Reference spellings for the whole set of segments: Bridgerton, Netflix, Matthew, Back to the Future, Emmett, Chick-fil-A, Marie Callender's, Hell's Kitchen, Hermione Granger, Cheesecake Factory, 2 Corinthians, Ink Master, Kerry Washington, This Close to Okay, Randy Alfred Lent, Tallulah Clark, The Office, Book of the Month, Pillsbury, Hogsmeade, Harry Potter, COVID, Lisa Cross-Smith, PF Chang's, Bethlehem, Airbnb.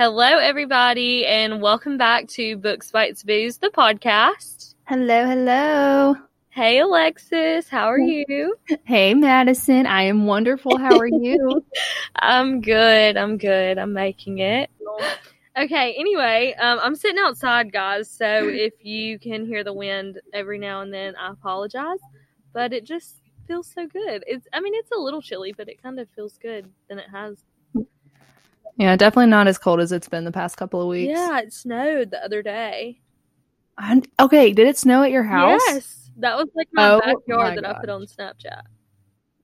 Hello, everybody, and welcome back to Books, Bites, Booze, the podcast. Hello, hello. Hey, Alexis. How are you? Hey, Madison. I am wonderful. How are you? I'm good. I'm making it. Okay, anyway, I'm sitting outside, guys, so if you can hear the wind every now and then, I apologize, but it just feels so good. It's a little chilly, but it kind of feels good than it has. Yeah, definitely not as cold as it's been the past couple of weeks. Yeah, it snowed the other day. Okay, did it snow at your house? Yes, that was like my backyard that I put on Snapchat.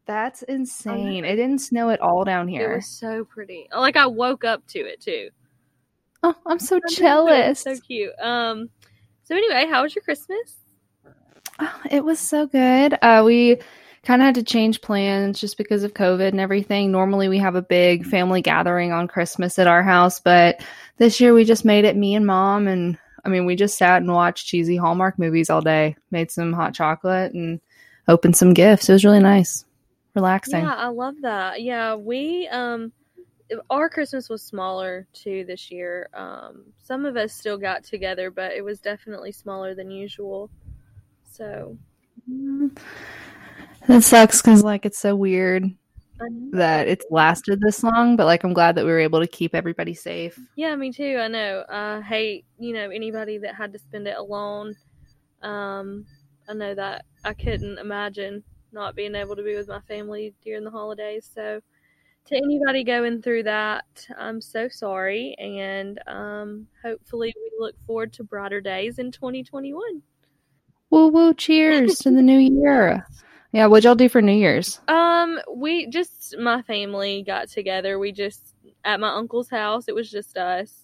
That's insane. It didn't snow at all down here. It was so pretty. Like, I woke up to it, too. Oh, I'm so jealous. So cute. So anyway, how was your Christmas? Oh, it was so good. We kind of had to change plans just because of COVID and everything. Normally we have a big family gathering on Christmas at our house, but this year we just made it me and mom. And I mean, we just sat and watched cheesy Hallmark movies all day, made some hot chocolate and opened some gifts. It was really nice. Relaxing. Yeah, I love that. Yeah, we, our Christmas was smaller too this year. Some of us still got together, but it was definitely smaller than usual. So. That sucks because, like, it's so weird that it's lasted this long, but, like, I'm glad that we were able to keep everybody safe. Yeah, me too. I know. I hate, anybody that had to spend it alone. I know that I couldn't imagine not being able to be with my family during the holidays. So, to anybody going through that, I'm so sorry. And hopefully we look forward to brighter days in 2021. Woo-woo, cheers to the new year. Yeah, what'd y'all do for New Year's? We just, my family got together. We just, at my uncle's house, it was just us.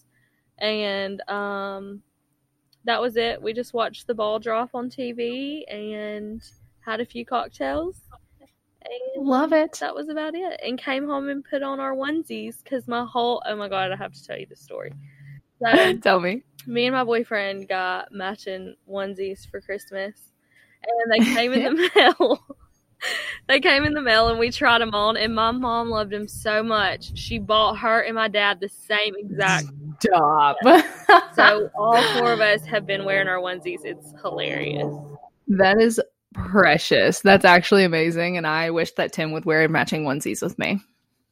And that was it. We just watched the ball drop on TV and had a few cocktails. And love it. That was about it. And came home and put on our onesies because oh my God, I have to tell you the story. So, tell me. Me and my boyfriend got matching onesies for Christmas. And they came in the mail. And we tried them on. And my mom loved them so much. She bought her and my dad the same exact. Stop. So all four of us have been wearing our onesies. It's hilarious. That is precious. That's actually amazing. And I wish that Tim would wear matching onesies with me.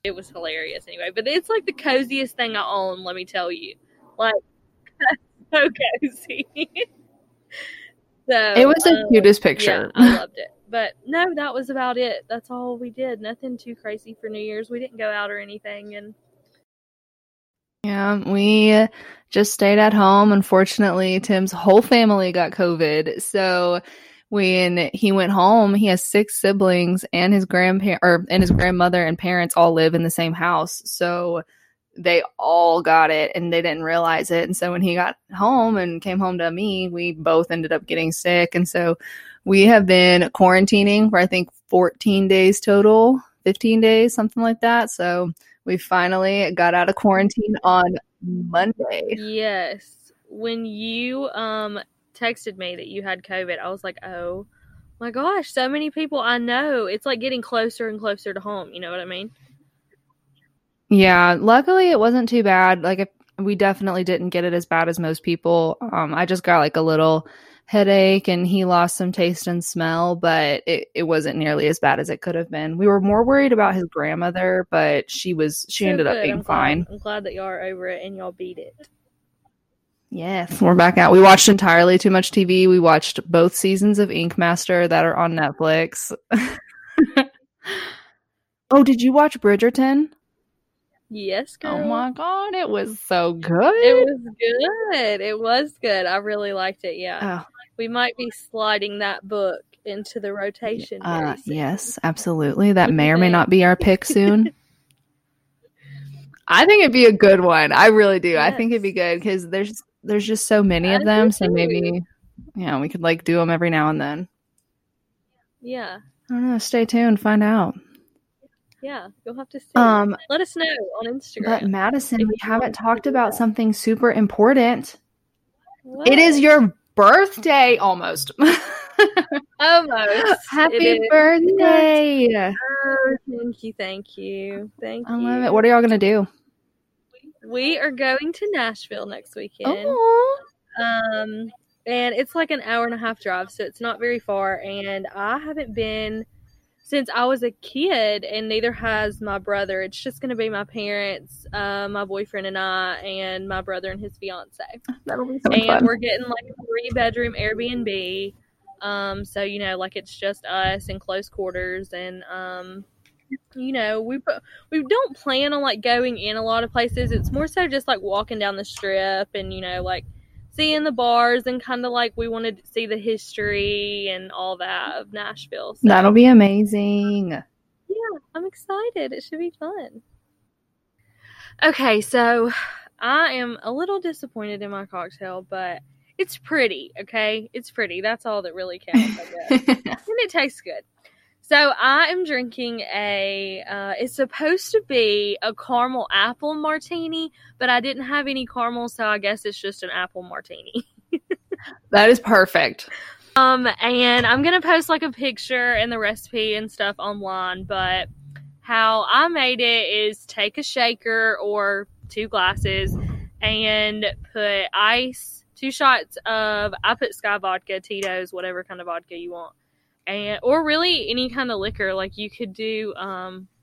It was hilarious anyway. But it's like the coziest thing I own, let me tell you. Like, so cozy. So, it was the cutest picture. Yeah, I loved it. But no, that was about it. That's all we did. Nothing too crazy for New Year's. We didn't go out or anything. And yeah, we just stayed at home. Unfortunately, Tim's whole family got COVID. So when he went home, he has 6 siblings and his grandmother and parents all live in the same house. So they all got it and they didn't realize it. And so when he got home and came home to me, we both ended up getting sick. And so we have been quarantining for, I think, 14 days total, 15 days, something like that. So we finally got out of quarantine on Monday. Yes. When you texted me that you had COVID, I was like, oh my gosh, so many people I know. It's like getting closer and closer to home. You know what I mean? Yeah, luckily it wasn't too bad. Like, we definitely didn't get it as bad as most people. I just got like a little headache and he lost some taste and smell, but it wasn't nearly as bad as it could have been. We were more worried about his grandmother, but she ended up being fine. I'm glad that y'all are over it and y'all beat it. Yes, we're back out. We watched entirely too much TV. We watched both seasons of Ink Master that are on Netflix. Oh, did you watch Bridgerton? Yes, girl. Oh my God, it was so good. It was good. I really liked it, yeah. Oh. We might be sliding that book into the rotation. Yes, absolutely. That may or may not be our pick soon. I think it'd be a good one. I really do. Yes. I think it'd be good because there's just so many of them. So maybe, we could like do them every now and then. Yeah. I don't know. Stay tuned. Find out. Yeah, you'll have to see. Let us know on Instagram. But Madison, we haven't talked about something super important. What? It is your birthday almost. Almost. Happy birthday. Thank you. I love it. What are y'all going to do? We are going to Nashville next weekend. Aww. And it's like an hour and a half drive, so it's not very far. And I haven't been since I was a kid, and neither has my brother. It's just going to be my parents, my boyfriend and I, and my brother and his fiance. That'll be so fun. And we're getting like a 3-bedroom Airbnb. So, you know, like it's just us in close quarters, and, you know, we don't plan on like going in a lot of places. It's more so just like walking down the strip and, you know, like seeing the bars, and kind of like we want to see the history and all that of Nashville. So. That'll be amazing. Yeah, I'm excited. It should be fun. Okay, so I am a little disappointed in my cocktail, but it's pretty, okay? It's pretty. That's all that really counts, I guess. And it tastes good. So I am drinking it's supposed to be a caramel apple martini, but I didn't have any caramel, so I guess it's just an apple martini. That is perfect. And I'm going to post like a picture and the recipe and stuff online, but how I made it is take a shaker or 2 glasses and put ice, 2 shots of, I put Sky vodka, Tito's, whatever kind of vodka you want. And, or really any kind of liquor. Like you could do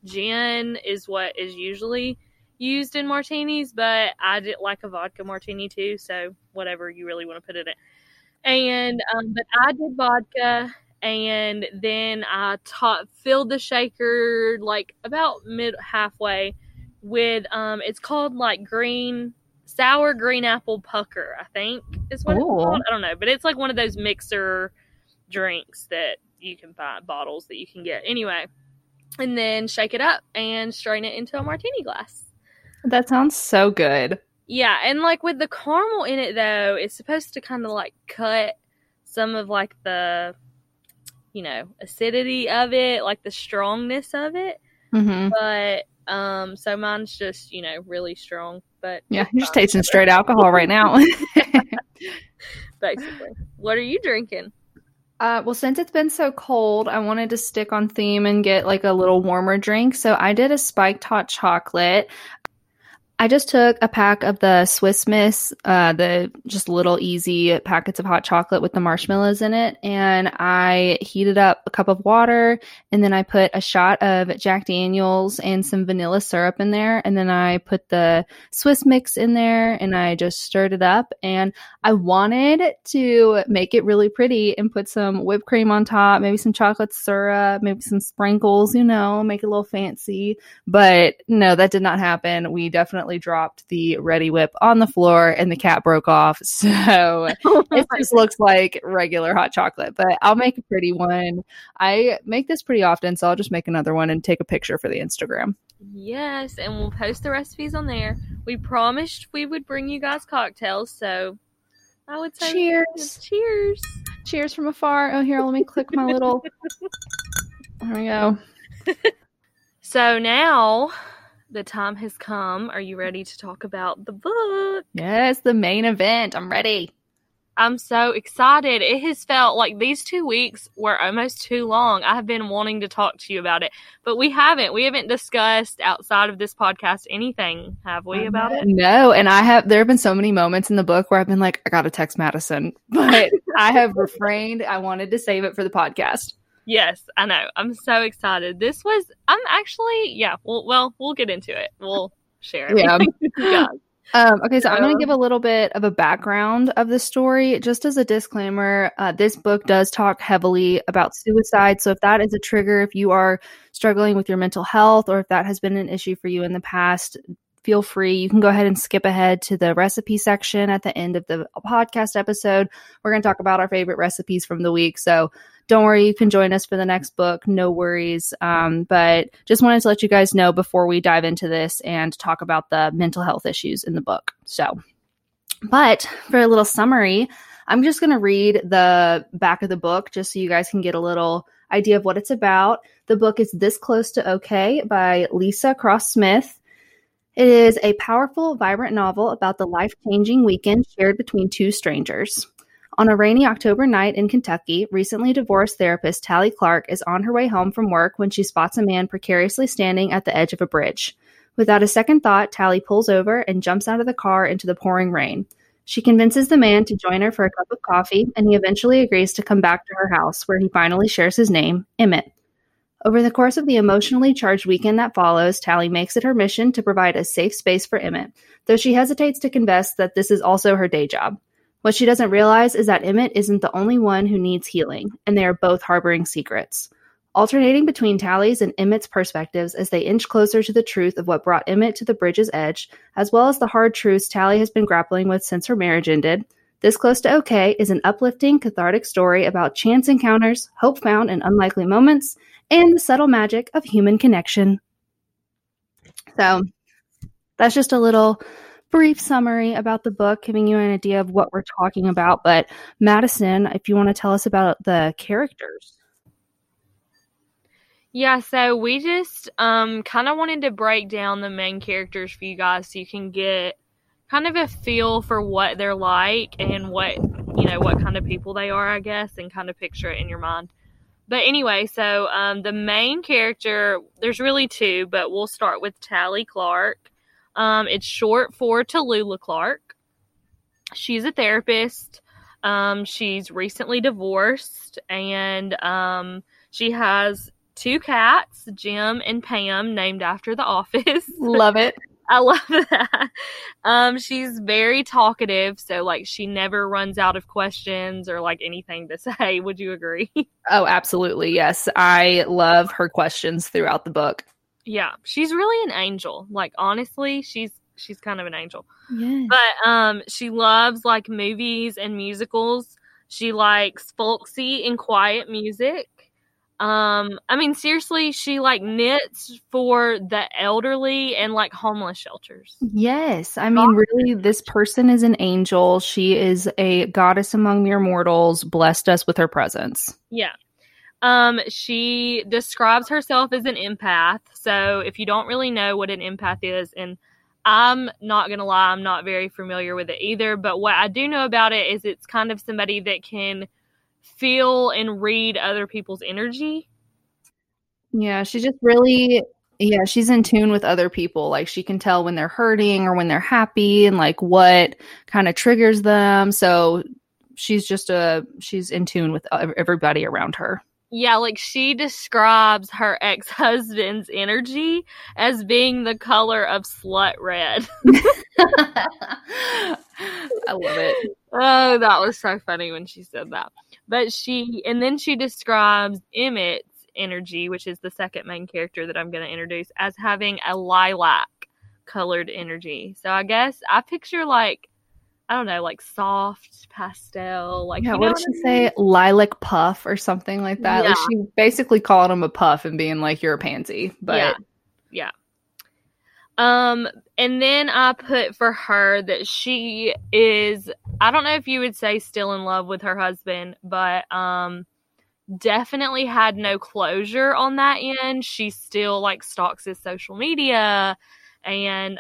gin is what is usually used in martinis, but I did like a vodka martini too, so whatever you really want to put in it. And but I did vodka, and then I filled the shaker like about halfway with it's called like sour green apple pucker, I think is what Ooh. It's called. I don't know, but it's like one of those mixer drinks that you can buy, bottles that you can get anyway, and then shake it up and strain it into a martini glass. That sounds so good. Yeah, and like with the caramel in it though, it's supposed to kind of like cut some of like the, you know, acidity of it, like the strongness of it. Mm-hmm. But so mine's just, you know, really strong. But yeah, you're just tasting straight alcohol right now. Basically. What are you drinking? Well, since it's been so cold, I wanted to stick on theme and get like a little warmer drink. So I did a spiked hot chocolate. I just took a pack of the Swiss Miss, the just little easy packets of hot chocolate with the marshmallows in it. And I heated up a cup of water, and then I put a shot of Jack Daniels and some vanilla syrup in there. And then I put the Swiss mix in there, and I just stirred it up. And I wanted to make it really pretty and put some whipped cream on top, maybe some chocolate syrup, maybe some sprinkles, you know, make it a little fancy. But no, that did not happen. We definitely dropped the Ready Whip on the floor, and the cap broke off, so it just looks like regular hot chocolate, but I'll make a pretty one. I make this pretty often, so I'll just make another one and take a picture for the Instagram. Yes, and we'll post the recipes on there. We promised we would bring you guys cocktails, so I would say cheers from afar. Oh, here, let me click my little there we go. So now the time has come. Are you ready to talk about the book? Yes, the main event. I'm ready. I'm so excited. It has felt like these 2 weeks were almost too long. I have been wanting to talk to you about it, but we haven't. We haven't discussed outside of this podcast anything, have we, about it? No, and I have. There have been so many moments in the book where I've been like, I got to text Madison, but I have refrained. I wanted to save it for the podcast. Yes, I know. I'm so excited. We'll get into it. We'll share it. Yeah. Okay, so I'm going to give a little bit of a background of the story. Just as a disclaimer, this book does talk heavily about suicide. So if that is a trigger, if you are struggling with your mental health, or if that has been an issue for you in the past, feel free. You can go ahead and skip ahead to the recipe section at the end of the podcast episode. We're going to talk about our favorite recipes from the week. So don't worry, you can join us for the next book. No worries. But just wanted to let you guys know before we dive into this and talk about the mental health issues in the book. So, but for a little summary, I'm just going to read the back of the book just so you guys can get a little idea of what it's about. The book is This Close to Okay by Lisa Cross-Smith. It is a powerful, vibrant novel about the life-changing weekend shared between 2 strangers. On a rainy October night in Kentucky, recently divorced therapist Tally Clark is on her way home from work when she spots a man precariously standing at the edge of a bridge. Without a second thought, Tally pulls over and jumps out of the car into the pouring rain. She convinces the man to join her for a cup of coffee, and he eventually agrees to come back to her house, where he finally shares his name, Emmett. Over the course of the emotionally charged weekend that follows, Tally makes it her mission to provide a safe space for Emmett, though she hesitates to confess that this is also her day job. What she doesn't realize is that Emmett isn't the only one who needs healing, and they are both harboring secrets. Alternating between Tally's and Emmett's perspectives as they inch closer to the truth of what brought Emmett to the bridge's edge, as well as the hard truths Tally has been grappling with since her marriage ended, This Close to Okay is an uplifting, cathartic story about chance encounters, hope found in unlikely moments, and the subtle magic of human connection. So, that's just a little brief summary about the book, giving you an idea of what we're talking about. But Madison, if you want to tell us about the characters. Yeah, so we just kind of wanted to break down the main characters for you guys so you can get kind of a feel for what they're like and what kind of people they are, I guess, and kind of picture it in your mind. But anyway, so the main character, there's really two, but we'll start with Tally Clark. It's short for Tallulah Clark. She's a therapist. She's recently divorced, and she has two cats, Jim and Pam, named after The Office. Love it. I love that. She's very talkative, so, she never runs out of questions or, anything to say. Would you agree? Oh, absolutely, yes. I love her questions throughout the book. Yeah, she's really an angel. Honestly, she's kind of an angel. Yes. But she loves, movies and musicals. She likes folksy and quiet music. Seriously, she knits for the elderly and homeless shelters. Yes. Really, this person is an angel. She is a goddess among mere mortals, blessed us with her presence. Yeah. She describes herself as an empath. So if you don't really know what an empath is, and I'm not going to lie, I'm not very familiar with it either. But what I do know about it is it's kind of somebody that can feel and read other people's energy. Yeah, she's just really, she's in tune with other people. She can tell when they're hurting or when they're happy and what kind of triggers them. So she's in tune with everybody around her. Yeah, she describes her ex-husband's energy as being the color of slut red. I love it. Oh, that was so funny when she said that. But she describes Emmett's energy, which is the second main character that I'm going to introduce, as having a lilac-colored energy. So I guess I picture, soft pastel. What did she say? Lilac puff or something like that. Yeah. She basically called him a puff and being you're a pansy. But yeah. And then I put for her that she is, I don't know if you would say still in love with her husband, but definitely had no closure on that end. She still stalks his social media, and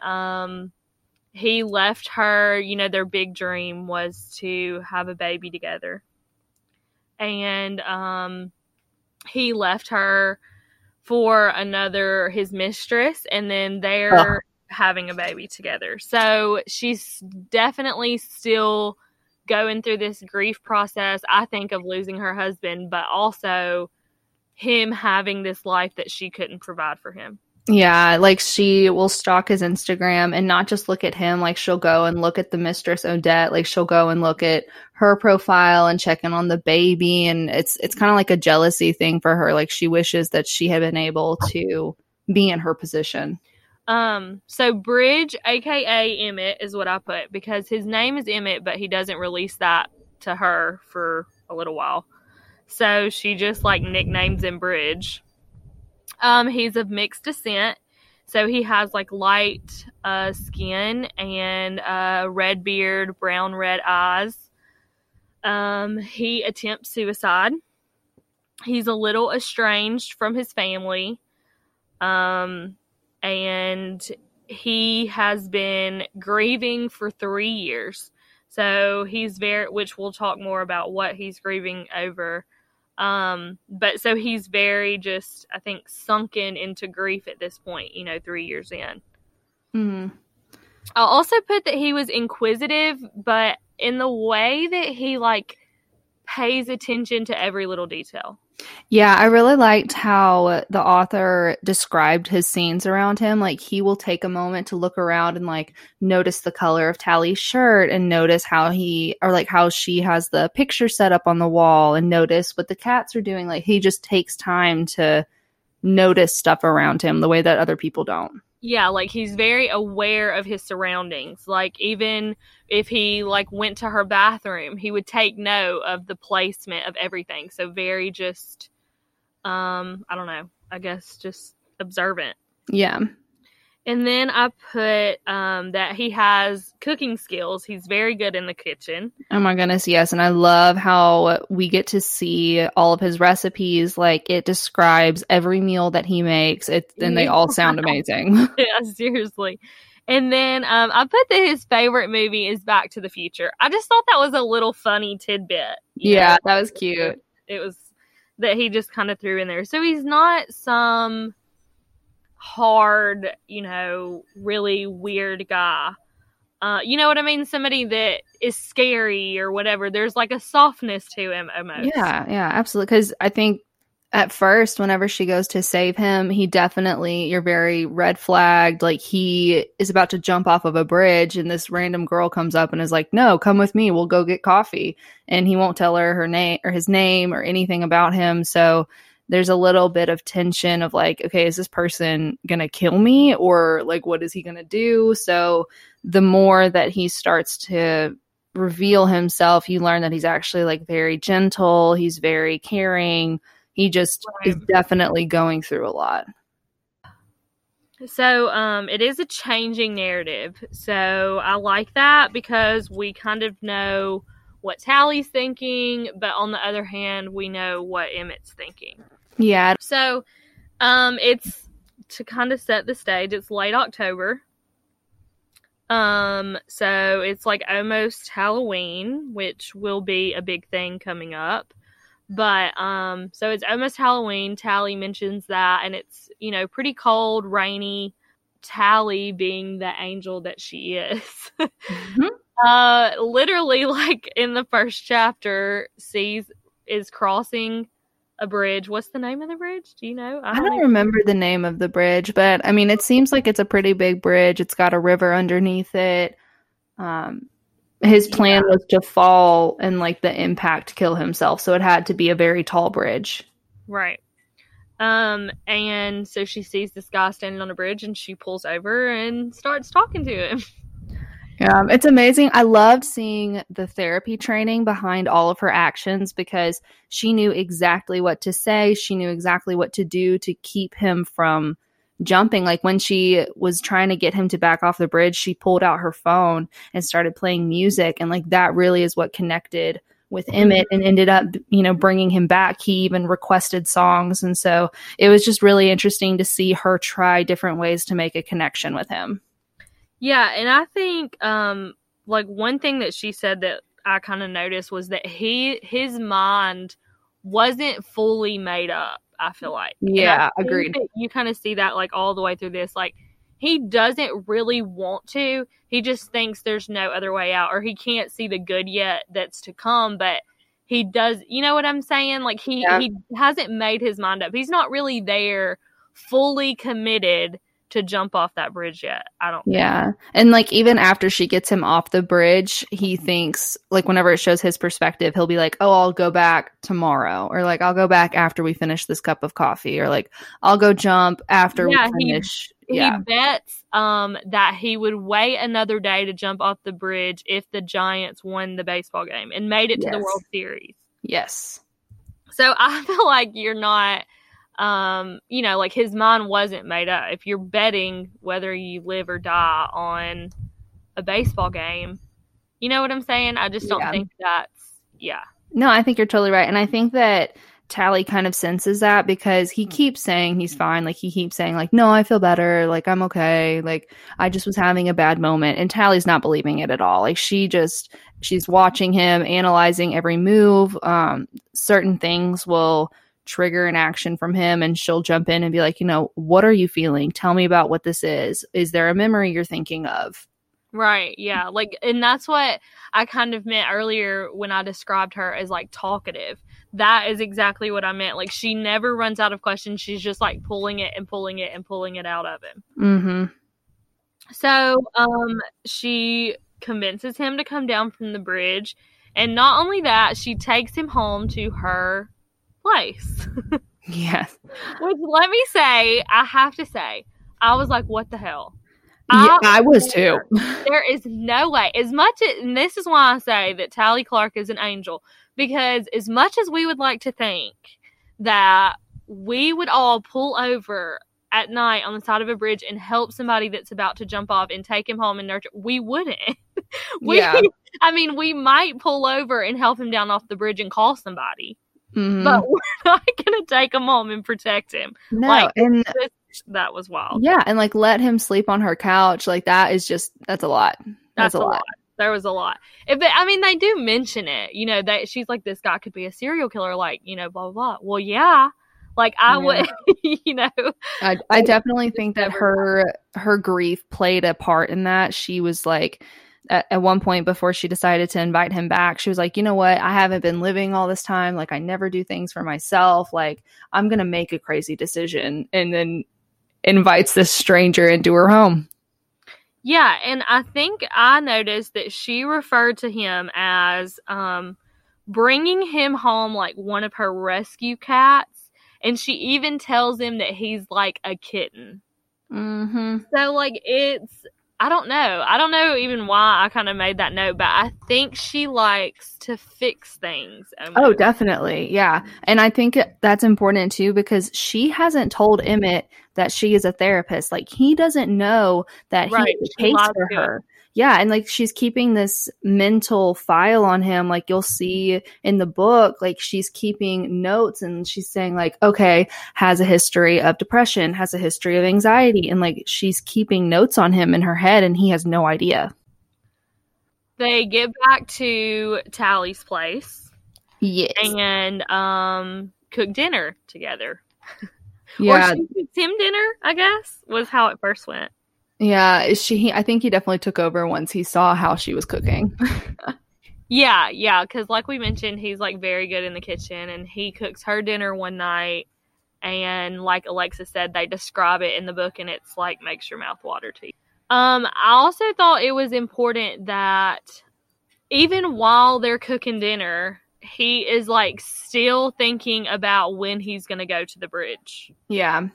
he left her, their big dream was to have a baby together. And he left her for his mistress, and then they're having a baby together. So she's definitely still going through this grief process, I think, of losing her husband, but also him having this life that she couldn't provide for him. Yeah, she will stalk his Instagram and not just look at him. She'll go and look at the mistress, Odette. She'll go and look at her profile and check in on the baby. And it's kind of a jealousy thing for her. She wishes that she had been able to be in her position. So Bridge, a.k.a. Emmett, is what I put, because his name is Emmett, but he doesn't release that to her for a little while. So she just, nicknames him Bridge. He's of mixed descent, so he has light skin and red beard, brown red eyes. He attempts suicide. He's a little estranged from his family, and he has been grieving for 3 years. So he's which we'll talk more about what he's grieving over. So he's very I think, sunken into grief at this point, 3 years in. Mm. I'll also put that he was inquisitive, but in the way that he, like, pays attention to every little detail. Yeah, I really liked how the author described his scenes around him. Like, he will take a moment to look around and, like, notice the color of Tally's shirt and notice how he, or, like, how she has the picture set up on the wall and notice what the cats are doing. Like, he just takes time to notice stuff around him the way that other people don't. Yeah, like, he's very aware of his surroundings. Like, even if he, like, went to her bathroom, he would take note of the placement of everything. So very just, I don't know, I guess just observant. Yeah. And then I put that he has cooking skills. He's very good in the kitchen. Oh, my goodness, yes. And I love how we get to see all of his recipes. Like, it describes every meal that he makes, and they all sound amazing. Yeah, seriously. And then I put that his favorite movie is Back to the Future. I just thought that was a little funny tidbit. Yeah, that was cute. It was that he just kind of threw in there. So he's not some hard, you know, really weird guy. You know what I mean? Somebody that is scary or whatever. There's like a softness to him almost. Yeah, absolutely. Because I think at first, whenever she goes to save him, he definitely, you're very red flagged. Like, he is about to jump off of a bridge and this random girl comes up and is like, no, come with me. We'll go get coffee. And he won't tell her name or his name or anything about him. So there's a little bit of tension of like, okay, is this person going to kill me? Or like, what is he going to do? So the more that he starts to reveal himself, you learn that he's actually like very gentle. He's very caring. He just is definitely going through a lot. So it is a changing narrative. So I like that because we kind of know what Tally's thinking, but on the other hand, we know what Emmett's thinking. Yeah. So, it's to kind of set the stage. It's late October. So it's like almost Halloween, which will be a big thing coming up. But, so it's almost Halloween. Tally mentions that, and it's, you know, pretty cold, rainy. Tally being the angel that she is. Mm-hmm. Literally, like, in the first chapter, is crossing a bridge. What's the name of the bridge? Do you know? I don't remember the name of the bridge, but, I mean, it seems like it's a pretty big bridge. It's got a river underneath it. His plan was to fall and, like, the impact kill himself, so it had to be a very tall bridge. Right. And so she sees this guy standing on a bridge, and she pulls over and starts talking to him. It's amazing. I loved seeing the therapy training behind all of her actions because she knew exactly what to say. She knew exactly what to do to keep him from jumping. Like, when she was trying to get him to back off the bridge, she pulled out her phone and started playing music. And, like, that really is what connected with Emmett and ended up, you know, bringing him back. He even requested songs. And so it was just really interesting to see her try different ways to make a connection with him. Yeah, and I think, like, one thing that she said that I kind of noticed was that his mind wasn't fully made up, I feel like. Yeah, agreed. You kind of see that, like, all the way through this. Like, he doesn't really want to. He just thinks there's no other way out, or he can't see the good yet that's to come, but he does. You know what I'm saying? Like, he hasn't made his mind up. He's not really there fully committed to jump off that bridge yet. I don't think. Yeah. And, like, even after she gets him off the bridge, he thinks, like, whenever it shows his perspective, he'll be like, oh, I'll go back tomorrow. Or, like, I'll go back after we finish this cup of coffee. Or, like, I'll go jump after we finish. He bets that he would wait another day to jump off the bridge if the Giants won the baseball game and made it to the World Series. Yes. So I feel like you're not... you know, like, his mind wasn't made up. If you're betting whether you live or die on a baseball game, you know what I'm saying? I just don't think that's, No, I think you're totally right. And I think that Tally kind of senses that because he keeps saying he's fine. Like, he keeps saying, like, no, I feel better. Like, I'm okay. Like, I just was having a bad moment. And Tally's not believing it at all. Like, she's watching him, analyzing every move. Certain things will trigger an action from him, and she'll jump in and be like, you know, what are you feeling? Tell me about what this is. Is there a memory you're thinking of? Right. Yeah. Like, and that's what I kind of meant earlier when I described her as like talkative. That is exactly what I meant. Like, she never runs out of questions. She's just like pulling it and pulling it and pulling it out of him. Mm-hmm. So she convinces him to come down from the bridge. And not only that, she takes him home to her place. Yes. Which, let me say, I have to say, I was like, what the hell? Yeah, I was too. There is no way. As much as, and this is why I say that Tally Clark is an angel, because as much as we would like to think that we would all pull over at night on the side of a bridge and help somebody that's about to jump off and take him home and nurture, we wouldn't. Yeah. I mean, we might pull over and help him down off the bridge and call somebody, but we're not going to take him home and protect him. No, like, and that was wild. Yeah, and like let him sleep on her couch. Like, that is just, that's a lot. That's a lot. There was a lot. But I mean, they do mention it, you know, that she's like, this guy could be a serial killer, like, you know, blah, blah, blah. Well, yeah. Like, I would, you know. I definitely think that her grief played a part in that. She was like, at one point before she decided to invite him back, she was like, you know what? I haven't been living all this time. Like, I never do things for myself. Like, I'm going to make a crazy decision. And then invites this stranger into her home. Yeah, and I think I noticed that she referred to him as bringing him home like one of her rescue cats, and she even tells him that he's like a kitten. Mm-hmm. So, like, it's, I don't know. I don't know even why I kind of made that note, but I think she likes to fix things. Oh, definitely. Yeah. And I think that's important too, because she hasn't told Emmett that she is a therapist. Like, he doesn't know that he pays for her. Yeah. And like, she's keeping this mental file on him. Like, you'll see in the book, like, she's keeping notes and she's saying like, okay, has a history of depression, has a history of anxiety. And like, she's keeping notes on him in her head and he has no idea. They get back to Tally's place. Yes. And cook dinner together. Yeah. Or she cooked him dinner, I guess, was how it first went. Yeah, I think he definitely took over once he saw how she was cooking. yeah, because like we mentioned, he's like very good in the kitchen, and he cooks her dinner one night, and like Alexa said, they describe it in the book, and it's like makes your mouth water too. I also thought it was important that even while they're cooking dinner, he is like still thinking about when he's going to go to the bridge. Yeah.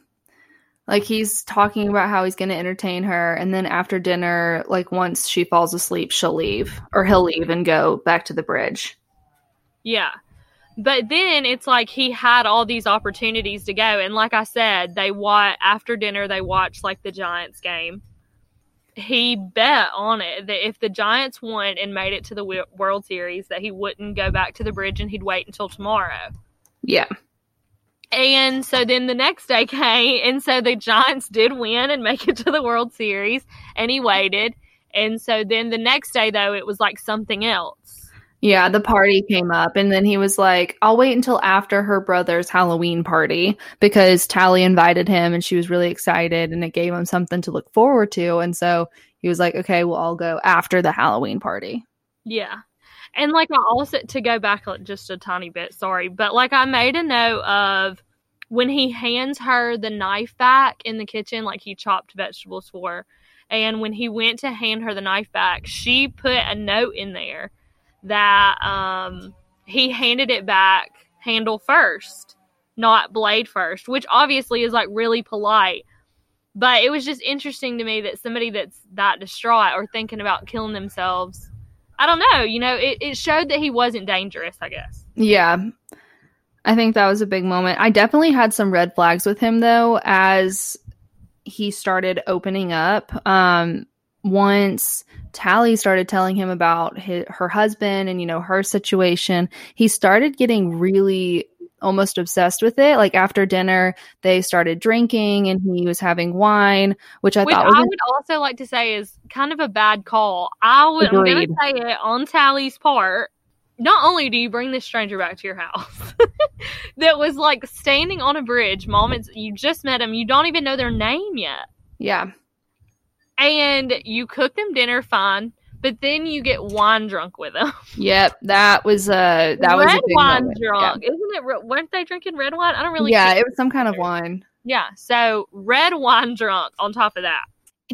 Like, he's talking about how he's going to entertain her. And then after dinner, like, once she falls asleep, she'll leave. Or he'll leave and go back to the bridge. Yeah. But then it's like he had all these opportunities to go. And like I said, after dinner, they watched, like, the Giants game. He bet on it that if the Giants won and made it to the World Series, that he wouldn't go back to the bridge and he'd wait until tomorrow. Yeah. And so then the next day came, and so the Giants did win and make it to the World Series, and he waited. And so then the next day, though, it was like something else. Yeah, the party came up, and then he was like, I'll wait until after her brother's Halloween party, because Tally invited him, and she was really excited, and it gave him something to look forward to. And so he was like, okay, well, I'll go after the Halloween party. Yeah. And, like, I also, to go back just a tiny bit, sorry, but, like, I made a note of when he hands her the knife back in the kitchen, like, he chopped vegetables for her, and when he went to hand her the knife back, she put a note in there that he handed it back handle first, not blade first, which obviously is, like, really polite. But it was just interesting to me that somebody that's that distraught or thinking about killing themselves, I don't know. You know, it showed that he wasn't dangerous, I guess. Yeah. I think that was a big moment. I definitely had some red flags with him, though, as he started opening up. Once Tally started telling him about her husband and, you know, her situation, he started getting really almost obsessed with it. Like, after dinner, they started drinking and he was having wine, which thought was, I would also like to say, is kind of a bad call. I'm going to say it on Tally's part. Not only do you bring this stranger back to your house, that was like standing on a bridge. Mom, you just met them. You don't even know their name yet. Yeah. And you cook them dinner fine, but then you get wine drunk with them. Yep, that was a big wine moment. Drunk, yeah. Isn't it? Weren't they drinking red wine? I don't really. Yeah, it was some kind of wine. Yeah, so red wine drunk. On top of that,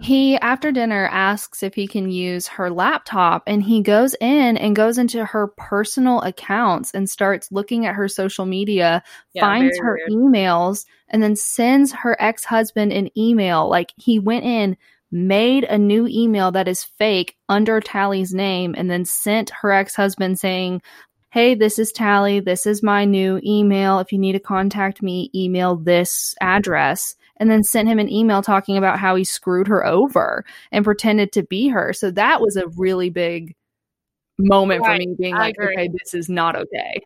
he after dinner asks if he can use her laptop, and he goes in and goes into her personal accounts and starts looking at her social media, finds her weird. Emails, and then sends her ex-husband an email. Like he went in. Made a new email that is fake under Tally's name and then sent her ex-husband saying, hey, this is Tally. This is my new email. If you need to contact me, email this address. And then sent him an email talking about how he screwed her over and pretended to be her. So that was a really big moment for me being like, okay, this is not okay.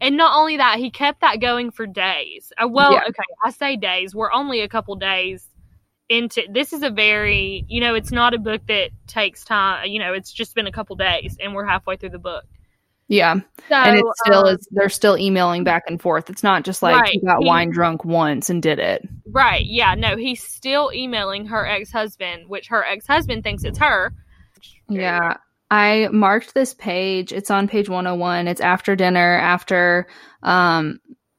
And not only that, he kept that going for days. Okay, I say days. We're only a couple days into this. Is a very, it's not a book that takes time, it's just been a couple days and we're halfway through the book. Yeah. So, and it still is, they're still emailing back and forth. It's not just like he got wine drunk once and did it. Right. Yeah. No, he's still emailing her ex-husband, which her ex-husband thinks it's her. Yeah. I marked this page. It's on page 101. It's after dinner, after,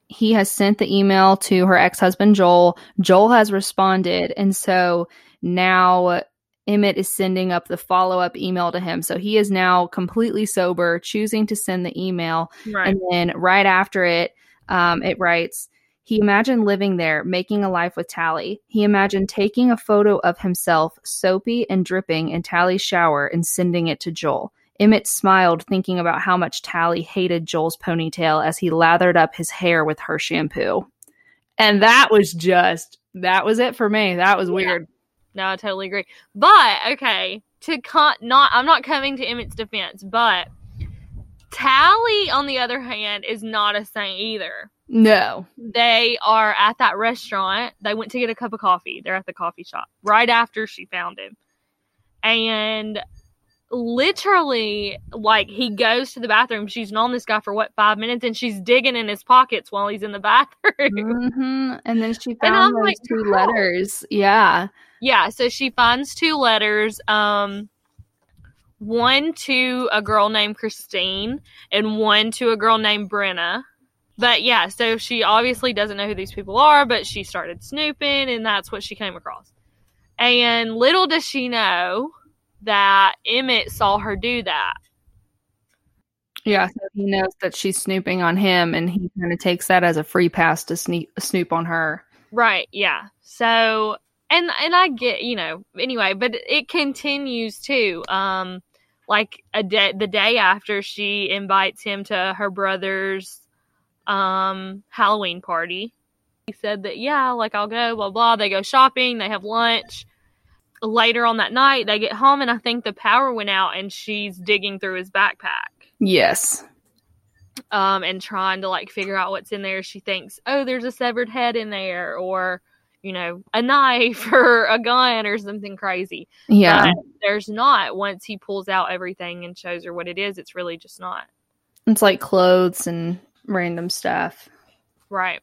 he has sent the email to her ex-husband, Joel. Joel has responded. And so now Emmett is sending up the follow-up email to him. So he is now completely sober, choosing to send the email. Right. And then right after it, it writes, he imagined living there, making a life with Tally. He imagined taking a photo of himself, soapy and dripping, in Tally's shower and sending it to Joel. Emmett smiled, thinking about how much Tally hated Joel's ponytail as he lathered up his hair with her shampoo. And that was it for me. That was weird. No, I totally agree. But, okay, I'm not coming to Emmett's defense, but Tally, on the other hand, is not a saint either. No. They are at that restaurant. They went to get a cup of coffee. They're at the coffee shop right after she found him. And literally, like, he goes to the bathroom. She's known this guy for 5 minutes, and she's digging in his pockets while he's in the bathroom. Mm-hmm. And then she found those two letters. Yeah. So she finds two letters. One to a girl named Christine, and one to a girl named Brenna. But yeah, so she obviously doesn't know who these people are, but she started snooping, and that's what she came across. And little does she know that Emmett saw her do that. Yeah, so he knows that she's snooping on him, and he kind of takes that as a free pass to snoop on her. Right, yeah. So, and I get, anyway, but it continues too. Like the day after, she invites him to her brother's Halloween party. He said that, yeah, like, I'll go, blah, blah. They go shopping, they have lunch. Later on that night, they get home, and I think the power went out, and she's digging through his backpack. Yes. And trying to, like, figure out what's in there. She thinks, oh, there's a severed head in there, or, a knife or a gun or something crazy. Yeah. But there's not. Once he pulls out everything and shows her what it is, it's really just not. It's like clothes and random stuff. Right.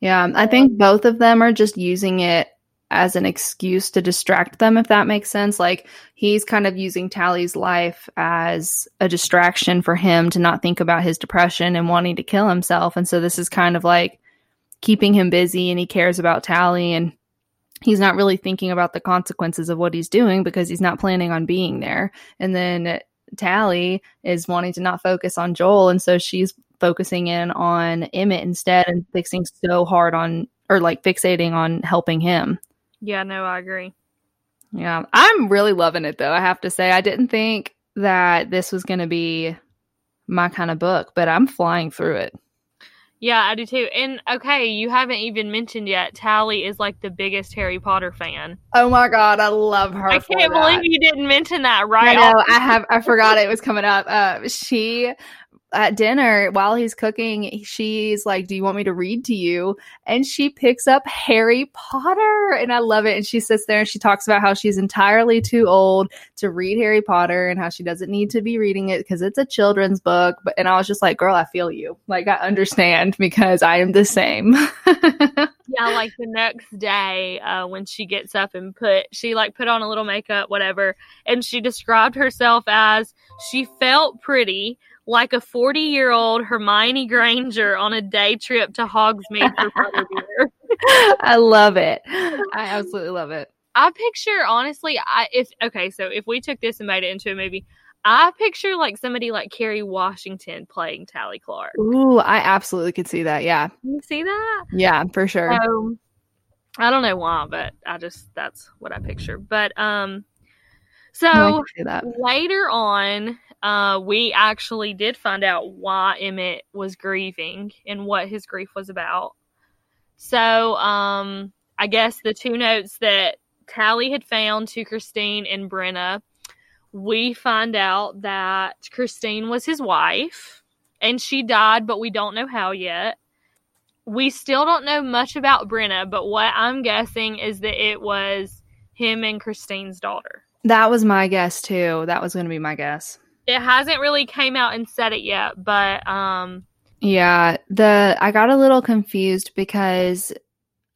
Yeah. I think both of them are just using it as an excuse to distract them, if that makes sense. Like, he's kind of using Tally's life as a distraction for him to not think about his depression and wanting to kill himself. And so this is kind of like keeping him busy, and he cares about Tally, and he's not really thinking about the consequences of what he's doing because he's not planning on being there. And then Tally is wanting to not focus on Joel, and so she's focusing in on Emmett instead and fixating on helping him. Yeah, no, I agree. Yeah, I'm really loving it, though, I have to say. I didn't think that this was going to be my kind of book, but I'm flying through it. Yeah, I do, too. And, okay, you haven't even mentioned yet, Tally is, like, the biggest Harry Potter fan. Oh, my God, I love her. I can't believe you didn't mention that right off. I forgot it was coming up. She at dinner, while he's cooking, she's like, do you want me to read to you? And she picks up Harry Potter. And I love it. And she sits there and she talks about how she's entirely too old to read Harry Potter and how she doesn't need to be reading it because it's a children's book. But, and I was just like, girl, I feel you. Like, I understand because I am the same. Yeah, like the next day when she gets up and put on a little makeup, whatever. And she described herself as she felt pretty, like a 40-year-old Hermione Granger on a day trip to Hogsmeade for Father Beer. I love it. I absolutely love it. I picture, honestly, if we took this and made it into a movie, I picture like somebody like Kerry Washington playing Tally Clark. Ooh, I absolutely could see that. Yeah. You see that? Yeah, for sure. I don't know why, but that's what I picture. But so later on, we actually did find out why Emmett was grieving and what his grief was about. So I guess the two notes that Tally had found to Christine and Brenna, we find out that Christine was his wife and she died, but we don't know how yet. We still don't know much about Brenna, but what I'm guessing is that it was him and Christine's daughter. That was my guess, too. That was going to be my guess. It hasn't really came out and said it yet, but yeah, I got a little confused because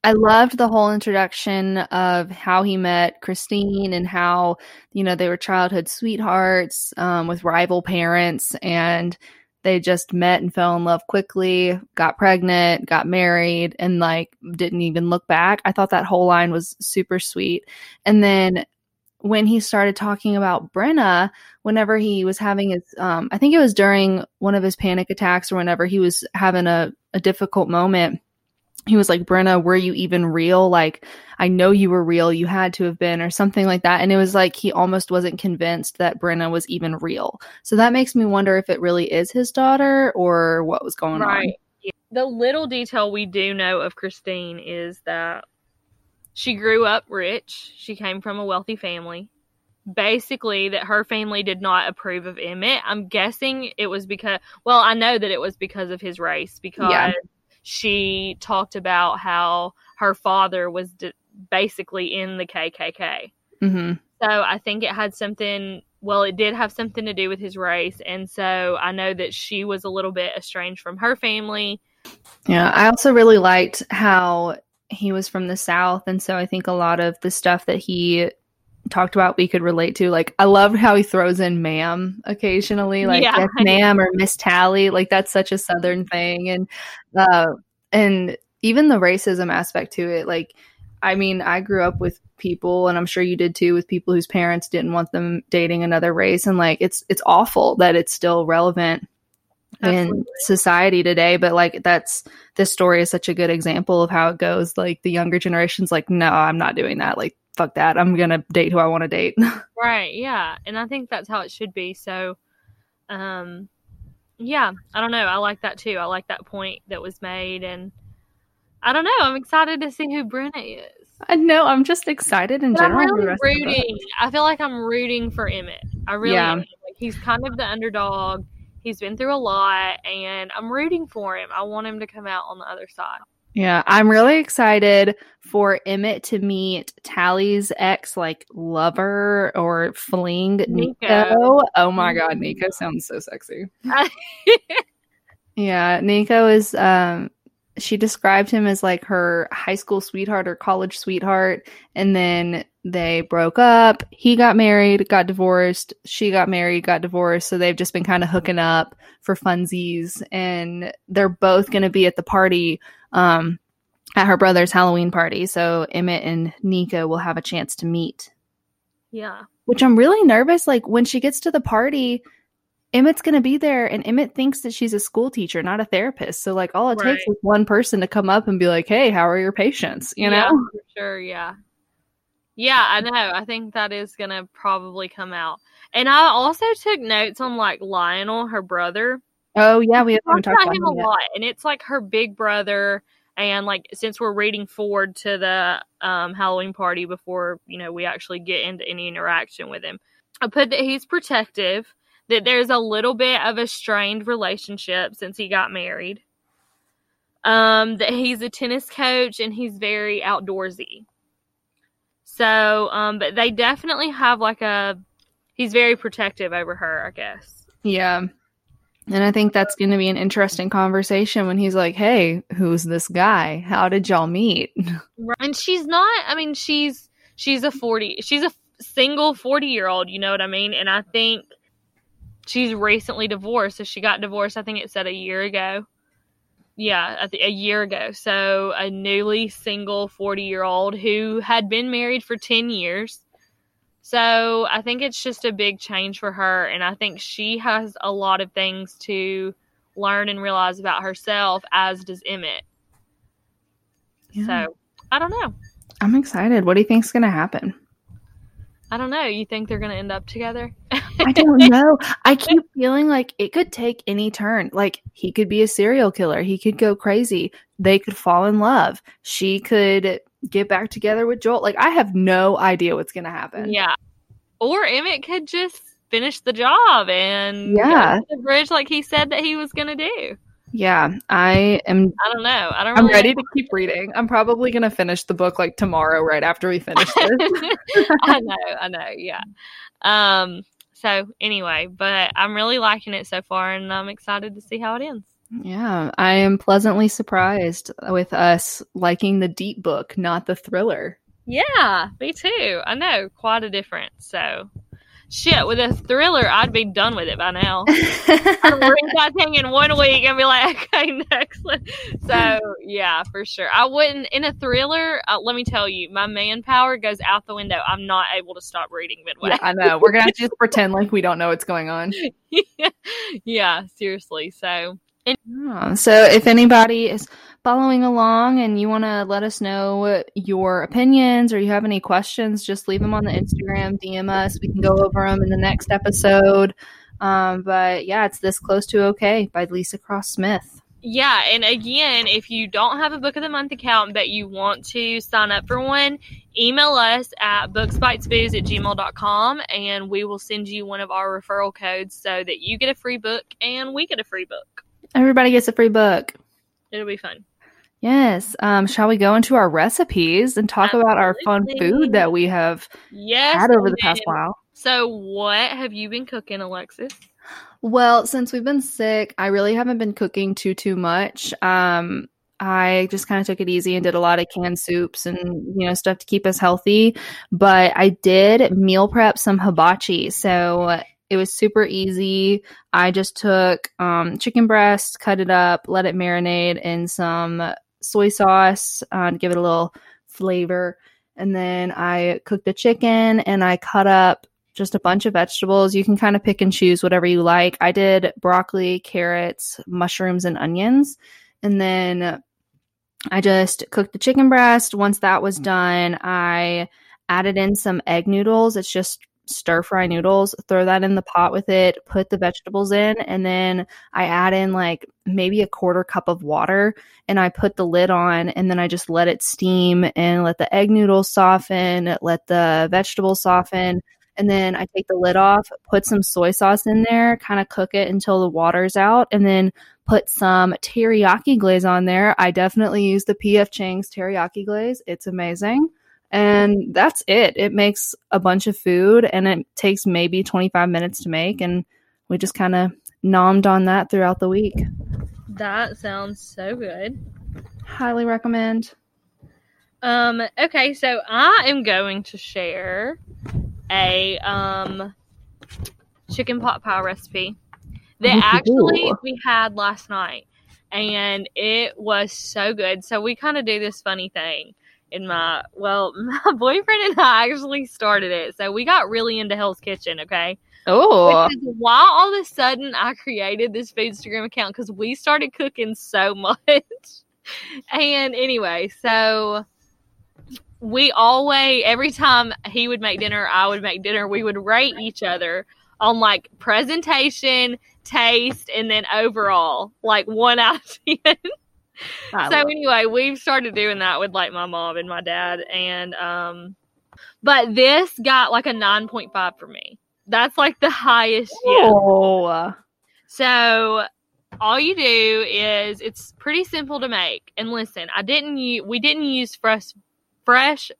I loved the whole introduction of how he met Christine and how, you know, they were childhood sweethearts with rival parents, and they just met and fell in love quickly, got pregnant, got married, and like didn't even look back. I thought that whole line was super sweet. And then when he started talking about Brenna, whenever he was having his, I think it was during one of his panic attacks or whenever he was having a difficult moment, he was like, Brenna, were you even real? Like, I know you were real. You had to have been, or something like that. And it was like, he almost wasn't convinced that Brenna was even real. So that makes me wonder if it really is his daughter or what was going on. Yeah. The little detail we do know of Christine is that she grew up rich. She came from a wealthy family. Basically, that her family did not approve of Emmett. I'm guessing it was because, I know that it was because of his race, because she talked about how her father was basically in the KKK. Mm-hmm. So I think it had something, it did have something to do with his race. And so I know that she was a little bit estranged from her family. Yeah, I also really liked how he was from the South, and so I think a lot of the stuff that he talked about we could relate to. Like, I love how he throws in ma'am occasionally, like yes, ma'am or Miss Tally. Like, that's such a Southern thing. And and even the racism aspect to it. Like, I mean, I grew up with people, and I'm sure you did too, with people whose parents didn't want them dating another race, and like it's awful that it's still relevant in society today. But like, this story is such a good example of how it goes. Like, the younger generation's like, no, I'm not doing that. Like, fuck that. I'm gonna date who I want to date. Right. Yeah. And I think that's how it should be. So, yeah, I don't know. I like that too. I like that point that was made, and I don't know. I'm excited to see who Brenna is. I know. I'm just excited in general. I'm really rooting. I feel like I'm rooting for Emmett. I really am. Like, he's kind of the underdog. He's been through a lot, and I'm rooting for him. I want him to come out on the other side. Yeah, I'm really excited for Emmett to meet Tally's ex, like, lover or fling, Nico. Oh, my God. Nico sounds so sexy. Yeah, Nico is, she described him as, like, her high school sweetheart or college sweetheart, and then they broke up. He got married, got divorced. She got married, got divorced. So they've just been kind of hooking up for funsies. And they're both going to be at the party at her brother's Halloween party. So Emmett and Nico will have a chance to meet. Yeah. Which I'm really nervous. Like, when she gets to the party, Emmett's going to be there. And Emmett thinks that she's a school teacher, not a therapist. So, like, all it takes is one person to come up and be like, hey, how are your patients? You know? For sure. Yeah. Yeah, I know. I think that is going to probably come out. And I also took notes on, like, Lionel, her brother. Oh, yeah. We haven't talked about him a lot. And it's, like, her big brother. And, like, since we're reading forward to the Halloween party before, you know, we actually get into any interaction with him, I put that he's protective, that there's a little bit of a strained relationship since he got married. That he's a tennis coach and he's very outdoorsy. So, but they definitely have like he's very protective over her, I guess. Yeah. And I think that's going to be an interesting conversation when he's like, hey, who's this guy? How did y'all meet? And she's not, I mean, she's a single 40-year-old, you know what I mean? And I think she's recently divorced. So she got divorced, I think it said a year ago. Yeah, a year ago. So a newly single 40-year-old who had been married for 10 years. So I think it's just a big change for her, and I think she has a lot of things to learn and realize about herself, as does Emmett. Yeah. So, I don't know. I'm excited. What do you think's going to happen? I don't know. You think they're going to end up together? I don't know. I keep feeling like it could take any turn. Like, he could be a serial killer. He could go crazy. They could fall in love. She could get back together with Joel. Like, I have no idea what's going to happen. Yeah. Or Emmett could just finish the job and get to the bridge like he said that he was going to do. Yeah. I don't know. I'm really ready to keep reading. I'm probably going to finish the book like tomorrow right after we finish this. I know. Yeah. So anyway, but I'm really liking it so far and I'm excited to see how it ends. Yeah, I am pleasantly surprised with us liking the deep book, not the thriller. Yeah, me too. I know, quite a difference. So, shit, with a thriller, I'd be done with it by now. I'd read that thing in 1 week and be like, okay, next one. So, yeah, for sure. I wouldn't, in a thriller, let me tell you, my manpower goes out the window. I'm not able to stop reading midway. Yeah, I know. We're going to have to just pretend like we don't know what's going on. Yeah, seriously. So if anybody is following along and you want to let us know your opinions or you have any questions, just leave them on the Instagram, DM us. We can go over them in the next episode. But yeah, it's This Close to Okay by Lisa Cross-Smith. Yeah, and again, if you don't have a Book of the Month account but you want to sign up for one, email us at booksbitesbooze@gmail.com and we will send you one of our referral codes so that you get a free book and we get a free book. Everybody gets a free book. It'll be fun. Yes. Shall we go into our recipes and talk about our fun food that we have had over the past while? So what have you been cooking, Alexis? Well, since we've been sick, I really haven't been cooking too much. I just kind of took it easy and did a lot of canned soups and, stuff to keep us healthy. But I did meal prep some hibachi. So it was super easy. I just took chicken breast, cut it up, let it marinate in some soy sauce, to give it a little flavor. And then I cooked the chicken and I cut up just a bunch of vegetables. You can kind of pick and choose whatever you like. I did broccoli, carrots, mushrooms, and onions. And then I just cooked the chicken breast. Once that was done, I added in some egg noodles. It's just stir fry noodles, throw that in the pot with it, put the vegetables in, and then I add in like maybe a quarter cup of water and I put the lid on and then I just let it steam and let the egg noodles soften, let the vegetables soften, and then I take the lid off, put some soy sauce in there, kind of cook it until the water's out, and then put some teriyaki glaze on there. I definitely use the PF Chang's teriyaki glaze. It's amazing. And that's it. It makes a bunch of food and it takes maybe 25 minutes to make. And we just kind of nommed on that throughout the week. That sounds so good. Highly recommend. Okay, so I am going to share a chicken pot pie recipe that actually we had last night. And it was so good. So we kind of do this funny thing. My boyfriend and I actually started it. So we got really into Hell's Kitchen, okay? Oh. Which is why all of a sudden I created this Foodstagram account, because we started cooking so much. And anyway, so we always, every time he would make dinner, I would make dinner, we would rate each other on like presentation, taste, and then overall, like 1 out of 10. So anyway, we've started doing that with like my mom and my dad, and but this got like a 9.5 for me. That's like the highest. Yeah. So all you do is, it's pretty simple to make. And listen, we didn't use fresh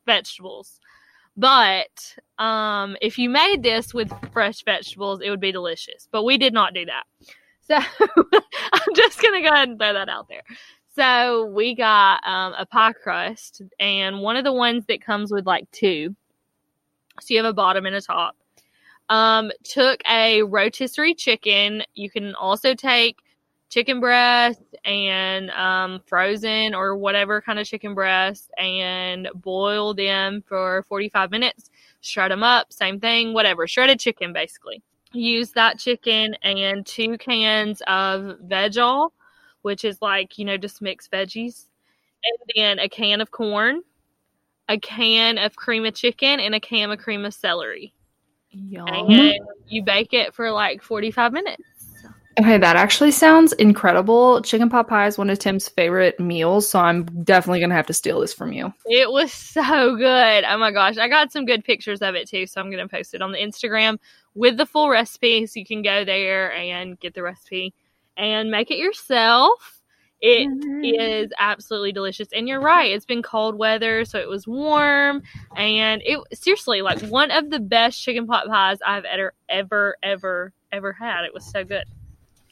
vegetables, but if you made this with fresh vegetables, it would be delicious. But we did not do that. So I'm just going to go ahead and throw that out there. So we got a pie crust, and one of the ones that comes with like two. So you have a bottom and a top. Took a rotisserie chicken. You can also take chicken breast and frozen or whatever kind of chicken breast, and boil them for 45 minutes. Shred them up. Same thing. Whatever. Shredded chicken, basically. Use that chicken and 2 cans of veggial, which is like, you know, just mixed veggies. And then a can of corn, a can of cream of chicken, and a can of cream of celery. Yum. And you bake it for like 45 minutes. Okay, that actually sounds incredible. Chicken pot pie is one of Tim's favorite meals, so I'm definitely going to have to steal this from you. It was so good. Oh my gosh. I got some good pictures of it too, so I'm going to post it on the Instagram with the full recipe, so you can go there and get the recipe and make it yourself. It is absolutely delicious. And you're right. It's been cold weather, so it was warm. And it seriously, like, one of the best chicken pot pies I've ever had. It was so good.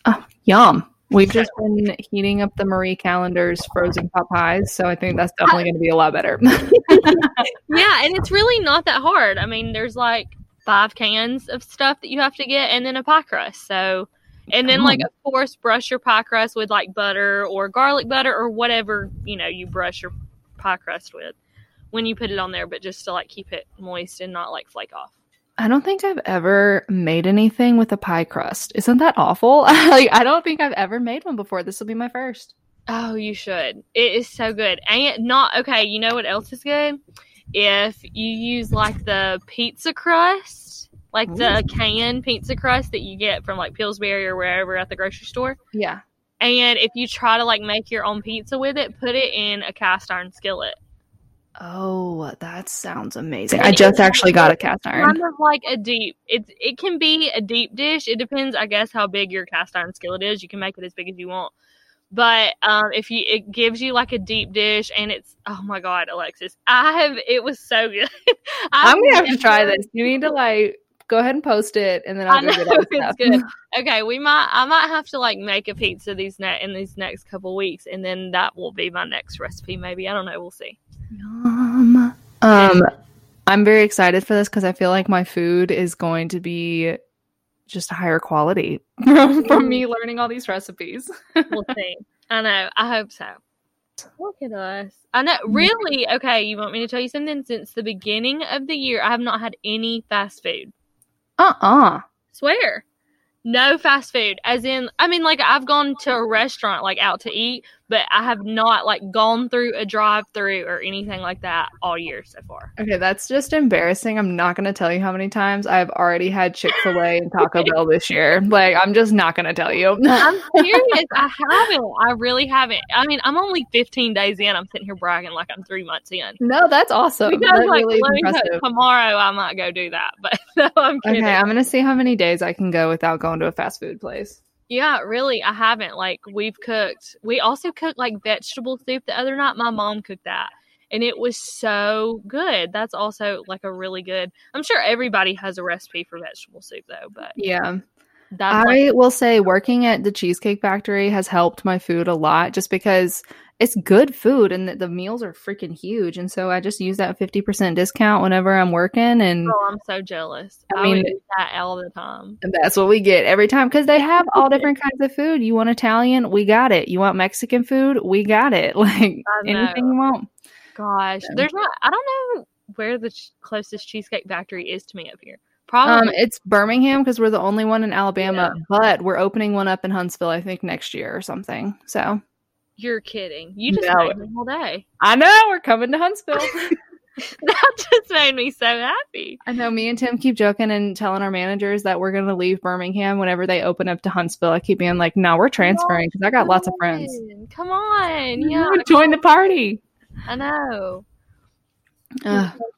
Oh, yum. We've just been heating up the Marie Callender's frozen pot pies, so I think that's definitely going to be a lot better. Yeah, and it's really not that hard. I mean, there's like 5 cans of stuff that you have to get, and then a pie crust. So... And then, like, of course, brush your pie crust with, like, butter or garlic butter or whatever, you know, you brush your pie crust with when you put it on there, but just to, like, keep it moist and not, like, flake off. I don't think I've ever made anything with a pie crust. Isn't that awful? Like, I don't think I've ever made one before. This will be my first. Oh, you should. It is so good. And okay, you know what else is good? If you use, like, the pizza crust. Like the canned pizza crust that you get from like Pillsbury or wherever at the grocery store. Yeah. And if you try to like make your own pizza with it, put it in a cast iron skillet. Oh, that sounds amazing. I just actually got a cast iron. Kind of like a deep. It can be a deep dish. It depends, I guess, how big your cast iron skillet is. You can make it as big as you want. But it gives you like a deep dish, and it's, oh my God, Alexis. It was so good. I'm going to have to try this. You need to like. Go ahead and post it, and then I'll do it. It's good. Okay, I might have to like make a pizza in these next couple weeks, and then that will be my next recipe. Maybe, I don't know. We'll see. Yum. I'm very excited for this because I feel like my food is going to be just higher quality from me learning all these recipes. We'll see. I know. I hope so. Look at us. I know. Really? Okay. You want me to tell you something? Since the beginning of the year, I have not had any fast food. Swear. No fast food. As in, I mean, like, I've gone to a restaurant, like, out to eat, but I have not, like, gone through a drive-through or anything like that all year so far. Okay, that's just embarrassing. I'm not going to tell you how many times I've already had Chick-fil-A and Taco Bell this year. Like, I'm just not going to tell you. I'm serious. I haven't. I really haven't. I mean, I'm only 15 days in. I'm sitting here bragging like I'm 3 months in. No, that's awesome. Because, that's like, really impressive. Tomorrow I might go do that, but no, I'm kidding. Okay, I'm going to see how many days I can go without going to a fast food place. Yeah, really, I haven't. Like, we also cooked like vegetable soup the other night. My mom cooked that, and it was so good. That's also like a really good, I'm sure everybody has a recipe for vegetable soup though, but yeah. I will say working at the Cheesecake Factory has helped my food a lot, just because it's good food and the meals are freaking huge. And so I just use that 50% discount whenever I'm working. And oh, I'm so jealous. I mean, would eat that all the time. And that's what we get every time, because they have all different kinds of food. You want Italian? We got it. You want Mexican food? We got it. Like anything you want. Gosh, there's not. I don't know where the closest Cheesecake Factory is to me up here. Probably. It's Birmingham, because we're the only one in Alabama, yeah. But we're opening one up in Huntsville, I think, next year or something. So you're kidding. You just made me all day. I know. We're coming to Huntsville. That just made me so happy. I know. Me and Tim keep joking and telling our managers that we're going to leave Birmingham whenever they open up to Huntsville. I keep being like, no, we're transferring because I got lots of friends. Come on. Yeah. Join the party. I know.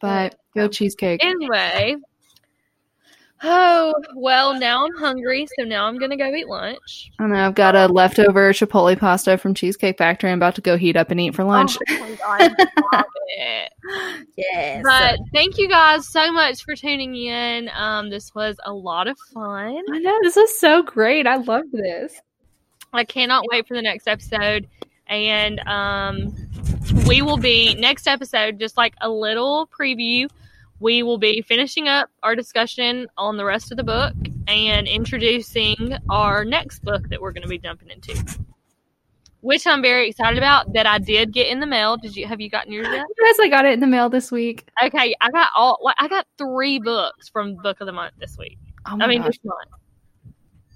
But go Cheesecake. Anyway. Oh, well, now I'm hungry, so now I'm going to go eat lunch. I know. I've got a leftover Chipotle pasta from Cheesecake Factory. I'm about to go heat up and eat for lunch. Oh, my God. Love it. Yes. But thank you guys so much for tuning in. This was a lot of fun. I know. This is so great. I love this. I cannot wait for the next episode. And we will be, next episode, just like a little preview, we will be finishing up our discussion on the rest of the book and introducing our next book that we're going to be jumping into, which I'm very excited about, that I did get in the mail. Have you gotten yours yet? Yes, I got it in the mail this week. Okay, I got 3 books from Book of the Month this week. This month.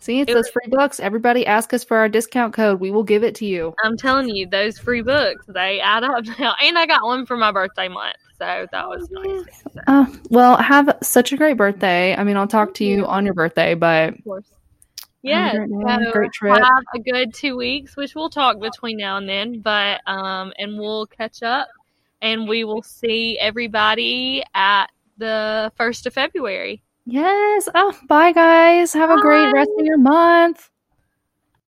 See, it's those free books. Everybody ask us for our discount code. We will give it to you. I'm telling you, those free books, they add up now. And I got one for my birthday month. So that was nice. So. Well, have such a great birthday. I mean, I'll talk to you on your birthday, but of course. Yes, so great trip. Have a good 2 weeks, which we'll talk between now and then, but and we'll catch up and we will see everybody at the 1st of February. Yes. Oh, bye guys. Have a great rest of your month.